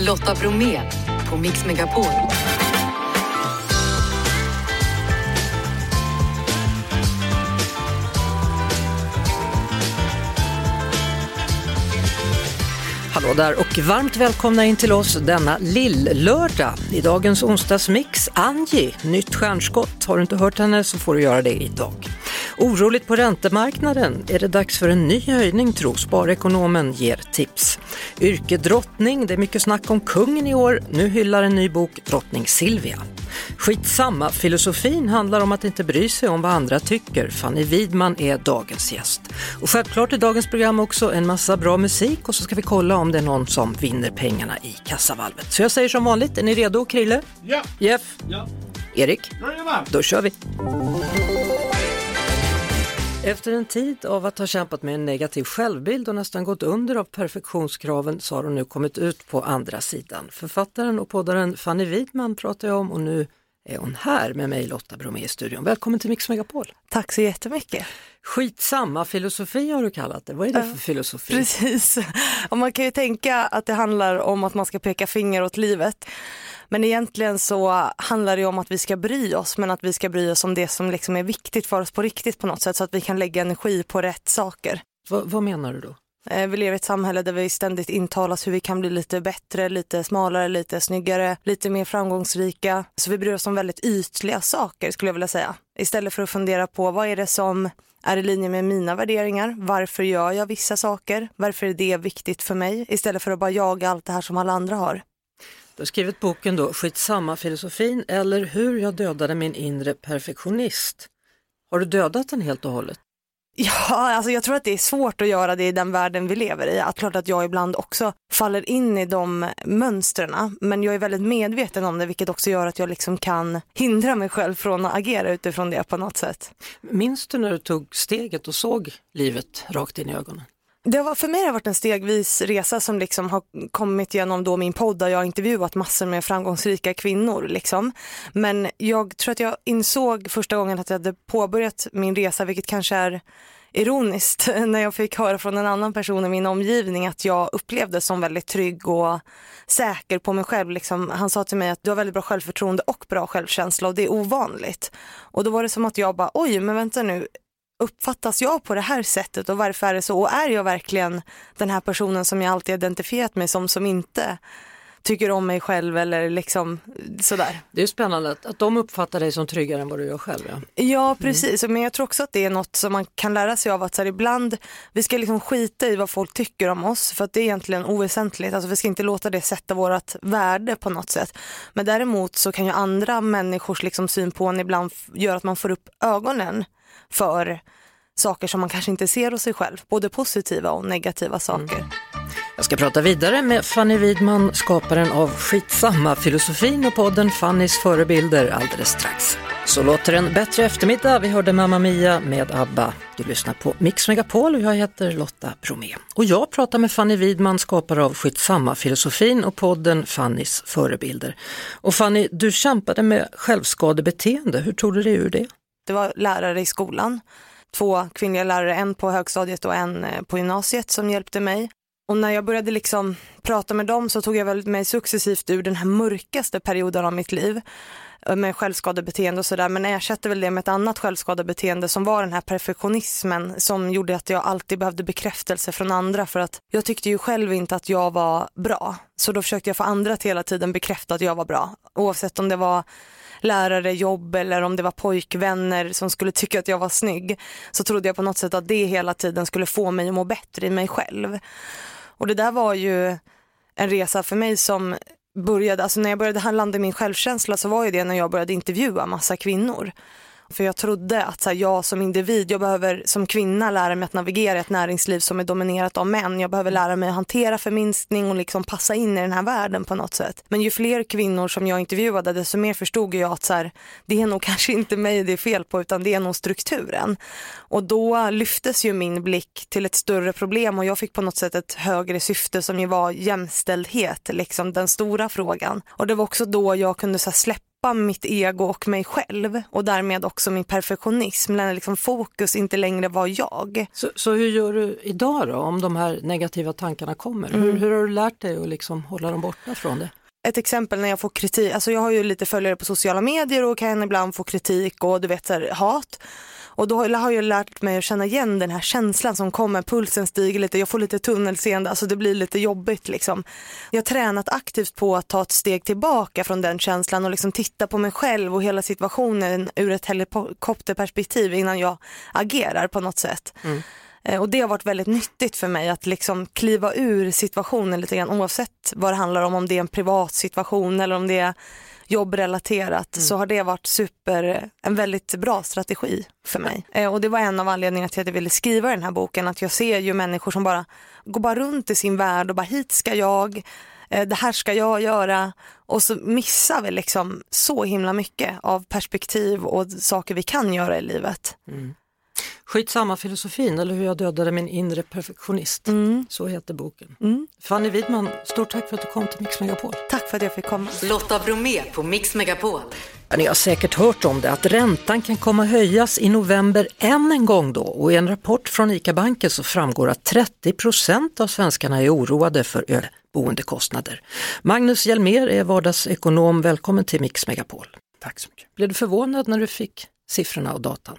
Lotta Bromé på Mix Megapol. Hallå där och varmt välkomna in till oss denna lill-lördag. I dagens onsdagsmix, Anji, nytt stjärnskott. Har du inte hört henne så får du göra det idag. Oroligt på räntemarknaden. Är det dags för en ny höjning, tror sparekonomen ger tips. Yrke drottning. Det är mycket snack om kungen i år. Nu hyllar en ny bok Drottning Silvia. Skitsamma filosofin handlar om att inte bry sig om vad andra tycker. Fanny Widman är dagens gäst. Och självklart i dagens program också en massa bra musik. Och så ska vi kolla om det är någon som vinner pengarna i kassavalvet. Så jag säger som vanligt. Är ni redo, Krille? Ja. Jeff? Ja. Erik? Ja. Då kör vi. Efter en tid av att ha kämpat med en negativ självbild och nästan gått under av perfektionskraven så har hon nu kommit ut på andra sidan. Författaren och poddaren Fanny Widman pratar jag om och nu är hon här med mig, Lotta Bromé, i studion. Välkommen till Mix Megapol. Tack så jättemycket. Skitsamma filosofi har du kallat det. Vad är det för filosofi? Precis. Och man kan ju tänka att det handlar om att man ska peka finger åt livet. Men egentligen så handlar det om att vi ska bry oss, men att vi ska bry oss om det som liksom är viktigt för oss på riktigt på något sätt, så att vi kan lägga energi på rätt saker. Vad menar du då? Vi lever i ett samhälle där vi ständigt intalas hur vi kan bli lite bättre, lite smalare, lite snyggare, lite mer framgångsrika. Så vi bryr oss om väldigt ytliga saker, skulle jag vilja säga. Istället för att fundera på vad är det som är i linje med mina värderingar? Varför gör jag vissa saker? Varför är det viktigt för mig? Istället för att bara jaga allt det här som alla andra har. Du har skrivit boken då, Skitsamma filosofin, eller hur jag dödade min inre perfektionist. Har du dödat den helt och hållet? Ja, alltså jag tror att det är svårt att göra det i den världen vi lever i. Att klart att jag ibland också faller in i de mönstren. Men jag är väldigt medveten om det, vilket också gör att jag liksom kan hindra mig själv från att agera utifrån det på något sätt. Minns du när du tog steget och såg livet rakt in i ögonen? För mig har det varit en stegvis resa som liksom har kommit genom då min podd, där jag har intervjuat massor med framgångsrika kvinnor. Liksom. Men jag tror att jag insåg första gången att jag hade påbörjat min resa, vilket kanske är ironiskt, när jag fick höra från en annan person i min omgivning att jag upplevdes som väldigt trygg och säker på mig själv. Liksom, han sa till mig att du har väldigt bra självförtroende och bra självkänsla och det är ovanligt. Och då var det som att jag bara, oj men vänta nu. Uppfattas jag på det här sättet och varför är det så? Och är jag verkligen den här personen som jag alltid identifierat mig som inte tycker om mig själv eller liksom sådär? Det är spännande att de uppfattar dig som tryggare än vad du gör själv. Ja, precis. Men jag tror också att det är något som man kan lära sig av, att så här, ibland vi ska liksom skita i vad folk tycker om oss, för att det är egentligen oväsentligt. Alltså vi ska inte låta det sätta vårt värde på något sätt. Men däremot så kan ju andra människors liksom syn på en ibland göra att man får upp ögonen för saker som man kanske inte ser hos sig själv. Både positiva och negativa saker. Jag ska prata vidare med Fanny Widman, skaparen av Skitsamma filosofin och podden Fannys förebilder alldeles strax. Så låter en bättre eftermiddag. Vi hörde Mamma Mia med ABBA. Du lyssnar på Mix Megapol och jag heter Lotta Bromé. Och jag pratar med Fanny Widman, skapare av Skitsamma filosofin och podden Fannys förebilder. Och Fanny, du kämpade med självskadebeteende. Hur tog du dig ur det? Det var lärare i skolan, 2 kvinnliga lärare, en på högstadiet och en på gymnasiet som hjälpte mig. Och när jag började liksom prata med dem så tog jag väl mig successivt ur den här mörkaste perioden av mitt liv med självskadebeteende och sådär. Men ersatte väl det med ett annat självskadebeteende som var den här perfektionismen som gjorde att jag alltid behövde bekräftelse från andra, för att jag tyckte ju själv inte att jag var bra. Så då försökte jag få andra att hela tiden bekräfta att jag var bra, oavsett om det var lärare, jobb eller om det var pojkvänner som skulle tycka att jag var snygg, så trodde jag på något sätt att det hela tiden skulle få mig att må bättre i mig själv. Och det där var ju en resa för mig som började, alltså när jag började landa i min självkänsla så var ju det när jag började intervjua massa kvinnor. För jag trodde att så här, jag som individ, jag behöver som kvinna lära mig att navigera ett näringsliv som är dominerat av män. Jag behöver lära mig att hantera förminskning och liksom passa in i den här världen på något sätt. Men ju fler kvinnor som jag intervjuade, desto mer förstod jag att så här, det är nog kanske inte mig det är fel på, utan det är nog strukturen. Och då lyftes ju min blick till ett större problem och jag fick på något sätt ett högre syfte som ju var jämställdhet, liksom den stora frågan. Och det var också då jag kunde så här, släppa tappa mitt ego och mig själv och därmed också min perfektionism när liksom fokus inte längre var jag. Så hur gör du idag då om de här negativa tankarna kommer? Mm. Hur har du lärt dig att liksom hålla dem borta från det? Ett exempel när jag får kritik, alltså jag har ju lite följare på sociala medier och kan ibland få kritik och du vet så här, hat. Och då har jag lärt mig att känna igen den här känslan som kommer, pulsen stiger lite, jag får lite tunnelseende, alltså det blir lite jobbigt liksom. Jag har tränat aktivt på att ta ett steg tillbaka från den känslan och liksom titta på mig själv och hela situationen ur ett helikopterperspektiv innan jag agerar på något sätt. Mm. Och det har varit väldigt nyttigt för mig att liksom kliva ur situationen lite grann oavsett vad det handlar om det är en privat situation eller om det är jobbrelaterat, så har det varit en väldigt bra strategi för mig. Och det var en av anledningarna till att jag ville skriva den här boken, att jag ser ju människor som bara går bara runt i sin värld och bara hit ska jag, det här ska jag göra och så missar vi liksom så himla mycket av perspektiv och saker vi kan göra i livet. Mm. Skitsamma filosofin eller hur jag dödade min inre perfektionist. Mm. Så heter boken. Mm. Fanny Widman, stort tack för att du kom till Mix Megapol. Tack för att jag fick komma. Lotta Bromé på Mix Megapol. Ni har säkert hört om det, att räntan kan komma höjas i november än en gång då. Och i en rapport från ICA-banken så framgår att 30% av svenskarna är oroade för boendekostnader. Magnus Hjelmér är vardagsekonom. Välkommen till Mix Megapol. Tack så mycket. Blev du förvånad när du fick siffrorna och datan?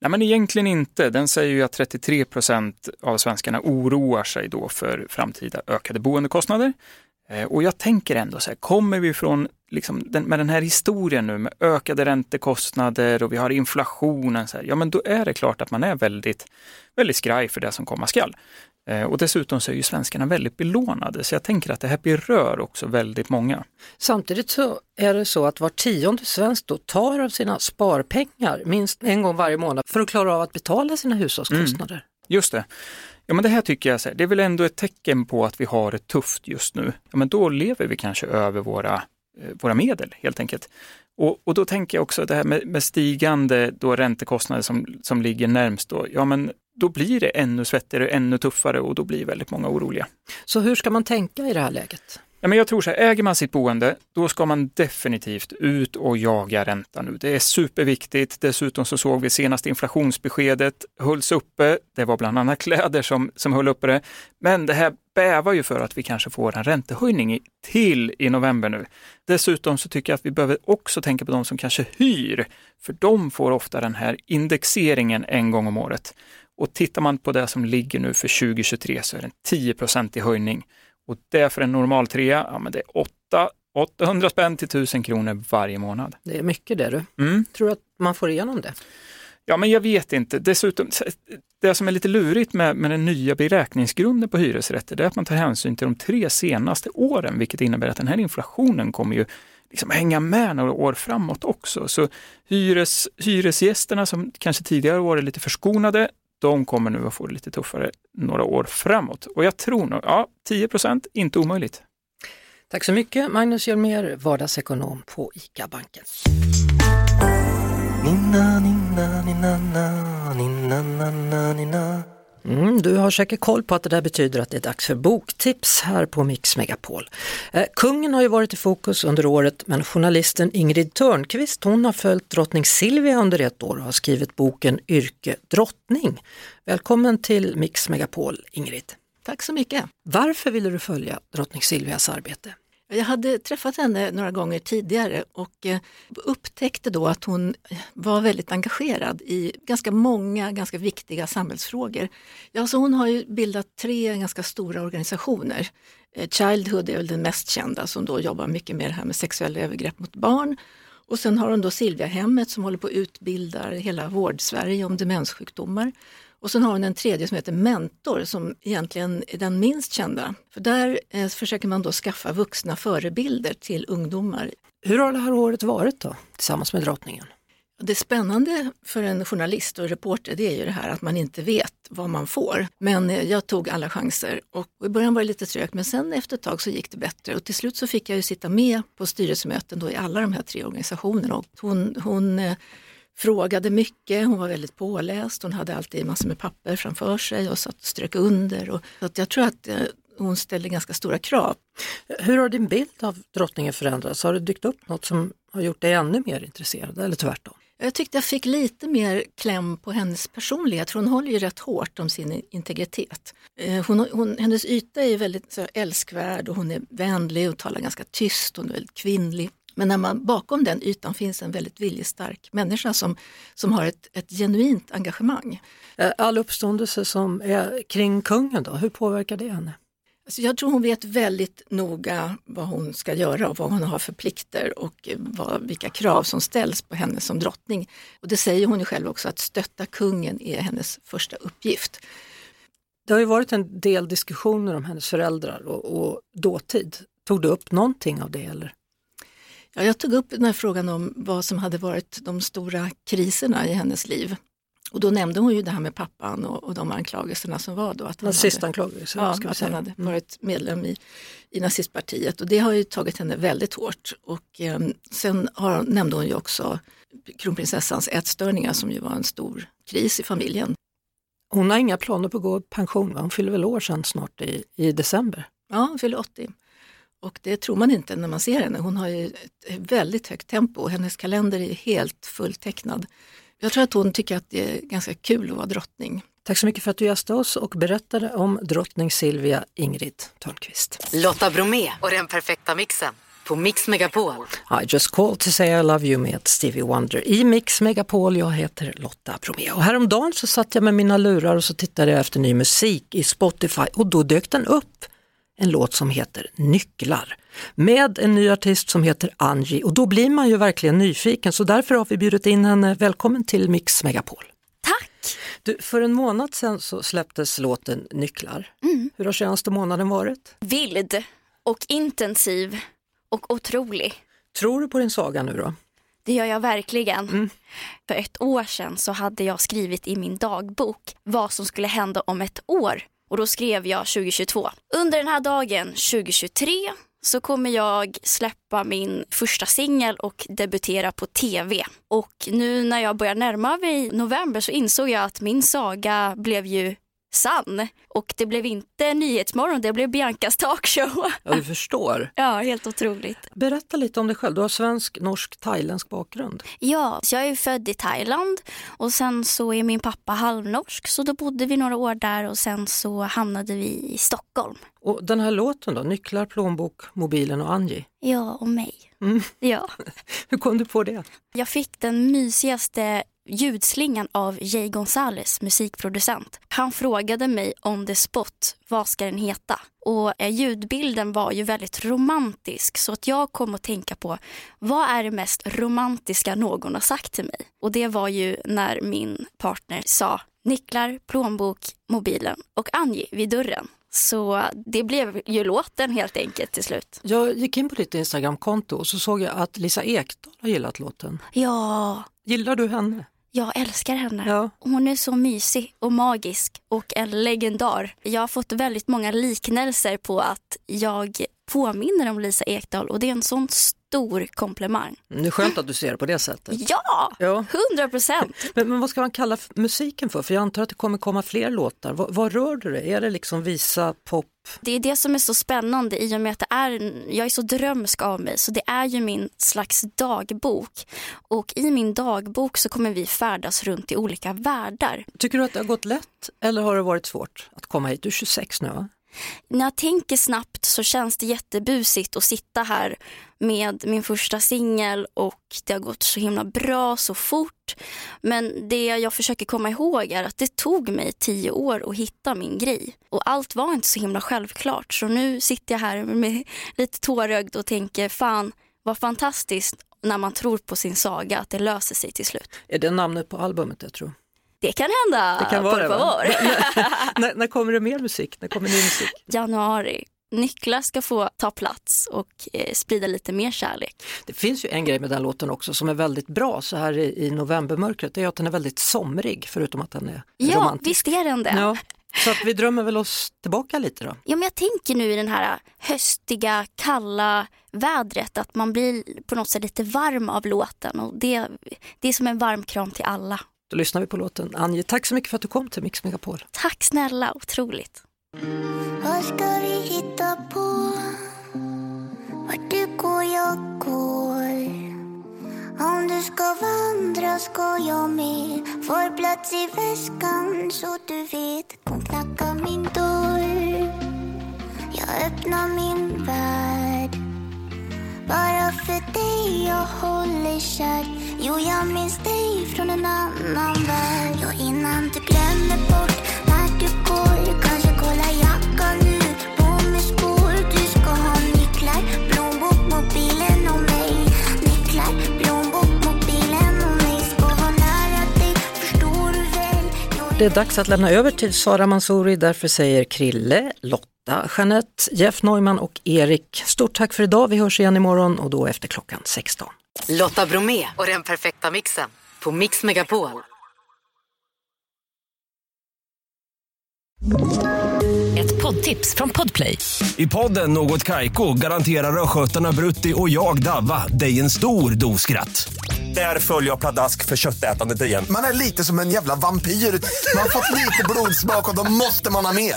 Nej, men egentligen inte. Den säger ju att 33% av svenskarna oroar sig då för framtida ökade boendekostnader. Och jag tänker ändå så här, kommer vi från liksom med den här historien nu med ökade räntekostnader och vi har inflationen så här, ja men då är det klart att man är väldigt, väldigt skraj för det som komma skall. Och dessutom så är ju svenskarna väldigt belånade, så jag tänker att det här berör också väldigt många. Samtidigt så är det så att var 10:e svensk då tar av sina sparpengar minst en gång varje månad för att klara av att betala sina hushållskostnader. Mm, just det. Ja men det här tycker jag, så här, det är väl ändå ett tecken på att vi har det tufft just nu. Ja men då lever vi kanske över våra medel helt enkelt. Och då tänker jag också att det här med stigande då räntekostnader som ligger närmst då, ja men då blir det ännu svettigare, ännu tuffare och då blir väldigt många oroliga. Så hur ska man tänka i det här läget? Ja, men jag tror så här, äger man sitt boende, då ska man definitivt ut och jaga ränta nu. Det är superviktigt. Dessutom så såg vi senast inflationsbeskedet hölls uppe. Det var bland annat kläder som höll uppe det. Men det här bävar ju för att vi kanske får en räntehöjning till i november nu. Dessutom så tycker jag att vi behöver också tänka på de som kanske hyr. För de får ofta den här indexeringen en gång om året. Och tittar man på det som ligger nu för 2023 så är det en 10% i höjning. Och det för en normal trea, ja men det är 800 spänn till 1000 kronor varje månad. Det är mycket det du. Mm. Tror du att man får igenom det? Ja men jag vet inte. Dessutom, det som är lite lurigt med den nya beräkningsgrunden på hyresrätter, det är att man tar hänsyn till de 3 senaste åren, vilket innebär att den här inflationen kommer ju liksom hänga med några år framåt också. Så hyresgästerna som kanske tidigare år är lite förskonade, de kommer nu att få det lite tuffare några år framåt. Och jag tror nog, 10% inte omöjligt. Tack så mycket Magnus Hjelmér, vardagsekonom på ICA-banken. Du har säkert koll på att det där betyder att det är dags för boktips här på Mix Megapol. Kungen har ju varit i fokus under året, men journalisten Ingrid Törnqvist, hon har följt drottning Silvia under ett år och har skrivit boken Yrke drottning. Välkommen till Mix Megapol, Ingrid. Tack så mycket. Varför ville du följa drottning Silvias arbete? Jag hade träffat henne några gånger tidigare och upptäckte då att hon var väldigt engagerad i ganska många ganska viktiga samhällsfrågor. Ja, så hon har ju bildat 3 ganska stora organisationer. Childhood är väl den mest kända, som då jobbar mycket med det här med sexuella övergrepp mot barn. Och sen har hon då Silvia Hemmet som håller på att utbilda hela Vårdsverige om demenssjukdomar. Och sen har hon en tredje som heter Mentor, som egentligen är den minst kända. För där försöker man då skaffa vuxna förebilder till ungdomar. Hur har det här året varit då, tillsammans med drottningen? Det spännande för en journalist och reporter, det är ju det här att man inte vet vad man får. Men jag tog alla chanser och i början var det lite trögt, men sen efter ett tag så gick det bättre. Och till slut så fick jag ju sitta med på styrelsemöten då i alla de här 3 organisationerna. Och hon frågade mycket, hon var väldigt påläst, hon hade alltid massor med papper framför sig och satt och strök under. Och att jag tror att hon ställde ganska stora krav. Hur har din bild av drottningen förändrats? Har det dykt upp något som har gjort dig ännu mer intresserad eller tvärtom? Jag tyckte jag fick lite mer kläm på hennes personlighet. Hon håller ju rätt hårt om sin integritet. Hennes yta är väldigt så här, älskvärd, och hon är vänlig och talar ganska tyst. Hon är väldigt kvinnlig. Men när man, bakom den ytan finns en väldigt viljestark människa som har ett genuint engagemang. All uppståndelse som är kring kungen då, hur påverkar det henne? Alltså jag tror hon vet väldigt noga vad hon ska göra och vad hon har för plikter och vilka krav som ställs på henne som drottning. Och det säger hon ju själv också, att stötta kungen är hennes första uppgift. Det har ju varit en del diskussioner om hennes föräldrar och dåtid. Tog du upp någonting av det eller? Ja, jag tog upp den här frågan om vad som hade varit de stora kriserna i hennes liv. Och då nämnde hon ju det här med pappan och de anklagelserna som var då. Att han hade varit medlem i nazistpartiet. Och det har ju tagit henne väldigt hårt. Och sen nämnde hon ju också kronprinsessans ätstörningar som ju var en stor kris i familjen. Hon har inga planer på att gå i pension. Hon fyller väl år sedan snart i december. Ja, hon fyller 80. Och det tror man inte när man ser henne. Hon har ju ett väldigt högt tempo och hennes kalender är helt fulltecknad. Jag tror att hon tycker att det är ganska kul att vara drottning. Tack så mycket för att du gästade oss och berättade om drottning Silvia, Ingrid Törnqvist. Lotta Bromé och den perfekta mixen på Mix Megapol. I just called to say I love you med Stevie Wonder i Mix Megapol. Jag heter Lotta Bromé och häromdagen så satt jag med mina lurar och så tittade jag efter ny musik i Spotify och då dök den upp. En låt som heter Nycklar med en ny artist som heter Anji, och då blir man ju verkligen nyfiken, så därför har vi bjudit in henne. Välkommen till Mix Megapol. Tack! Du, för en månad sedan så släpptes låten Nycklar. Hur har senaste månaden varit? Vild och intensiv och otrolig. Tror du på din saga nu då? Det gör jag verkligen. För 1 år sedan så hade jag skrivit i min dagbok vad som skulle hända om 1 år. Och då skrev jag 2022. Under den här dagen 2023 så kommer jag släppa min första singel och debutera på tv. Och nu när jag börjar närma mig november så insåg jag att min saga blev ju sann. Och det blev inte Nyhetsmorgon, det blev Biancas talkshow. Ja, du förstår. Ja, helt otroligt. Berätta lite om dig själv. Du har svensk, norsk, thailändsk bakgrund. Ja, så jag är född i Thailand och sen så är min pappa halvnorsk. Så då bodde vi några år där och sen så hamnade vi i Stockholm. Och den här låten då, Nycklar, plånbok, mobilen och Anji? Ja, och mig. Ja. Hur kom du på det? Jag fick den mysigaste ljudslingan av Jay Gonzalez, musikproducent. Han frågade mig on the spot, vad ska den heta? Och ljudbilden var ju väldigt romantisk, så att jag kom att tänka på vad är det mest romantiska någon har sagt till mig? Och det var ju när min partner sa nycklar, plånbok, mobilen och Anji vid dörren. Så det blev ju låten helt enkelt till slut. Jag gick in på ditt Instagram-konto och så såg jag att Lisa Ekdal har gillat låten. Ja. Gillar du henne? Jag älskar henne. Ja. Hon är så mysig och magisk och en legendar. Jag har fått väldigt många liknelser på att jag påminner om Lisa Ekdal och det är en sån stor komplimang. Det är skönt att du ser det på det sättet. Ja, 100%. Men vad ska man kalla musiken för? För jag antar att det kommer komma fler låtar. Vad rör du dig? Är det liksom visa, pop? Det är det som är så spännande i och med att jag är så drömsk av mig. Så det är ju min slags dagbok. Och i min dagbok så kommer vi färdas runt i olika världar. Tycker du att det har gått lätt eller har det varit svårt att komma hit? Du är 26 nu va? När jag tänker snabbt så känns det jättebusigt att sitta här med min första singel och det har gått så himla bra så fort. Men det jag försöker komma ihåg är att det tog mig 10 år att hitta min grej. Och allt var inte så himla självklart. Så nu sitter jag här med lite tårögd och tänker fan vad fantastiskt när man tror på sin saga att det löser sig till slut. Är det namnet på albumet jag tror? Det kan hända. Det kan vara det. När kommer det mer musik? När kommer ny musik? Januari. Nycklar ska få ta plats och sprida lite mer kärlek. Det finns ju en grej med den låten också som är väldigt bra så här i novembermörkret. Det är att den är väldigt somrig förutom att den är romantisk. Ja, visst är den det. Ja. Så att vi drömmer väl oss tillbaka lite då? Ja, men jag tänker nu i den här höstiga, kalla vädret att man blir på något sätt lite varm av låten. Och det är som en varm kram till alla. Då lyssnar vi på låten Anji. Tack så mycket för att du kom till Mix Megapol. Tack snälla, otroligt. Vad ska vi hitta på? Vart du går jag går. Om du ska vandra ska jag med. Får plats i väskan så du vet. Kom knacka min dörr. Jag öppnar min värld. Bara för dig jag håller kär. Jo, jag minns dig från en annan värld. Jag innan du glömmer bort när du går. Kanske kolla jackan nu. På med skor. Du ska ha nycklar, plånbok, mobilen och mig. Nycklar, plånbok, mobilen och mig. Ska ha nära dig, förstår du väl? Det är dags att lämna över till Sara Mansouri. Därför säger Krille, Lotta, Jeanette, Jeff Neumann och Erik. Stort tack för idag. Vi hörs igen imorgon och då efter klockan 16. Lotta Bromé och den perfekta mixen på Mix Megapol. Ett poddtips från Podplay. I podden Något Kaiko garanterar röskötarna Brutti och jag Davva dig en stor doskratt. Där följer jag pladask för köttätandet igen. Man är lite som en jävla vampyr. Man har fått lite blodsmak och då måste man ha mer.